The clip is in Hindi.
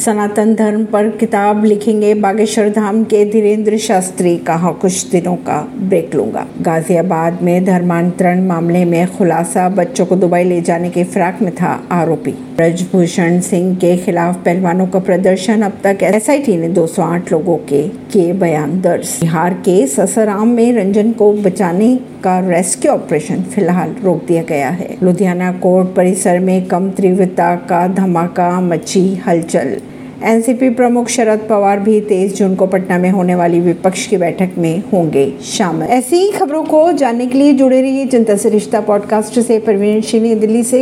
सनातन धर्म पर किताब लिखेंगे बागेश्वर धाम के धीरेन्द्र शास्त्री, कहा कुछ दिनों का ब्रेक लूंगा। गाजियाबाद में धर्मांतरण मामले में खुलासा, बच्चों को दुबई ले जाने के फिराक में था आरोपी। ब्रजभूषण सिंह के खिलाफ पहलवानों का प्रदर्शन, अब तक SIT ने 208 लोगों के बयान दर्ज। बिहार के ससाराम में रंजन को बचाने का रेस्क्यू ऑपरेशन फिलहाल रोक दिया गया है। लुधियाना कोर्ट परिसर में कम तीव्रता का धमाका, मची हलचल। NCP प्रमुख शरद पवार भी 23 जून को पटना में होने वाली विपक्ष की बैठक में होंगे शामिल। ऐसी खबरों को जानने के लिए जुड़े रहिए जनता से रिश्ता पॉडकास्ट से। परवीन सिंह, दिल्ली से।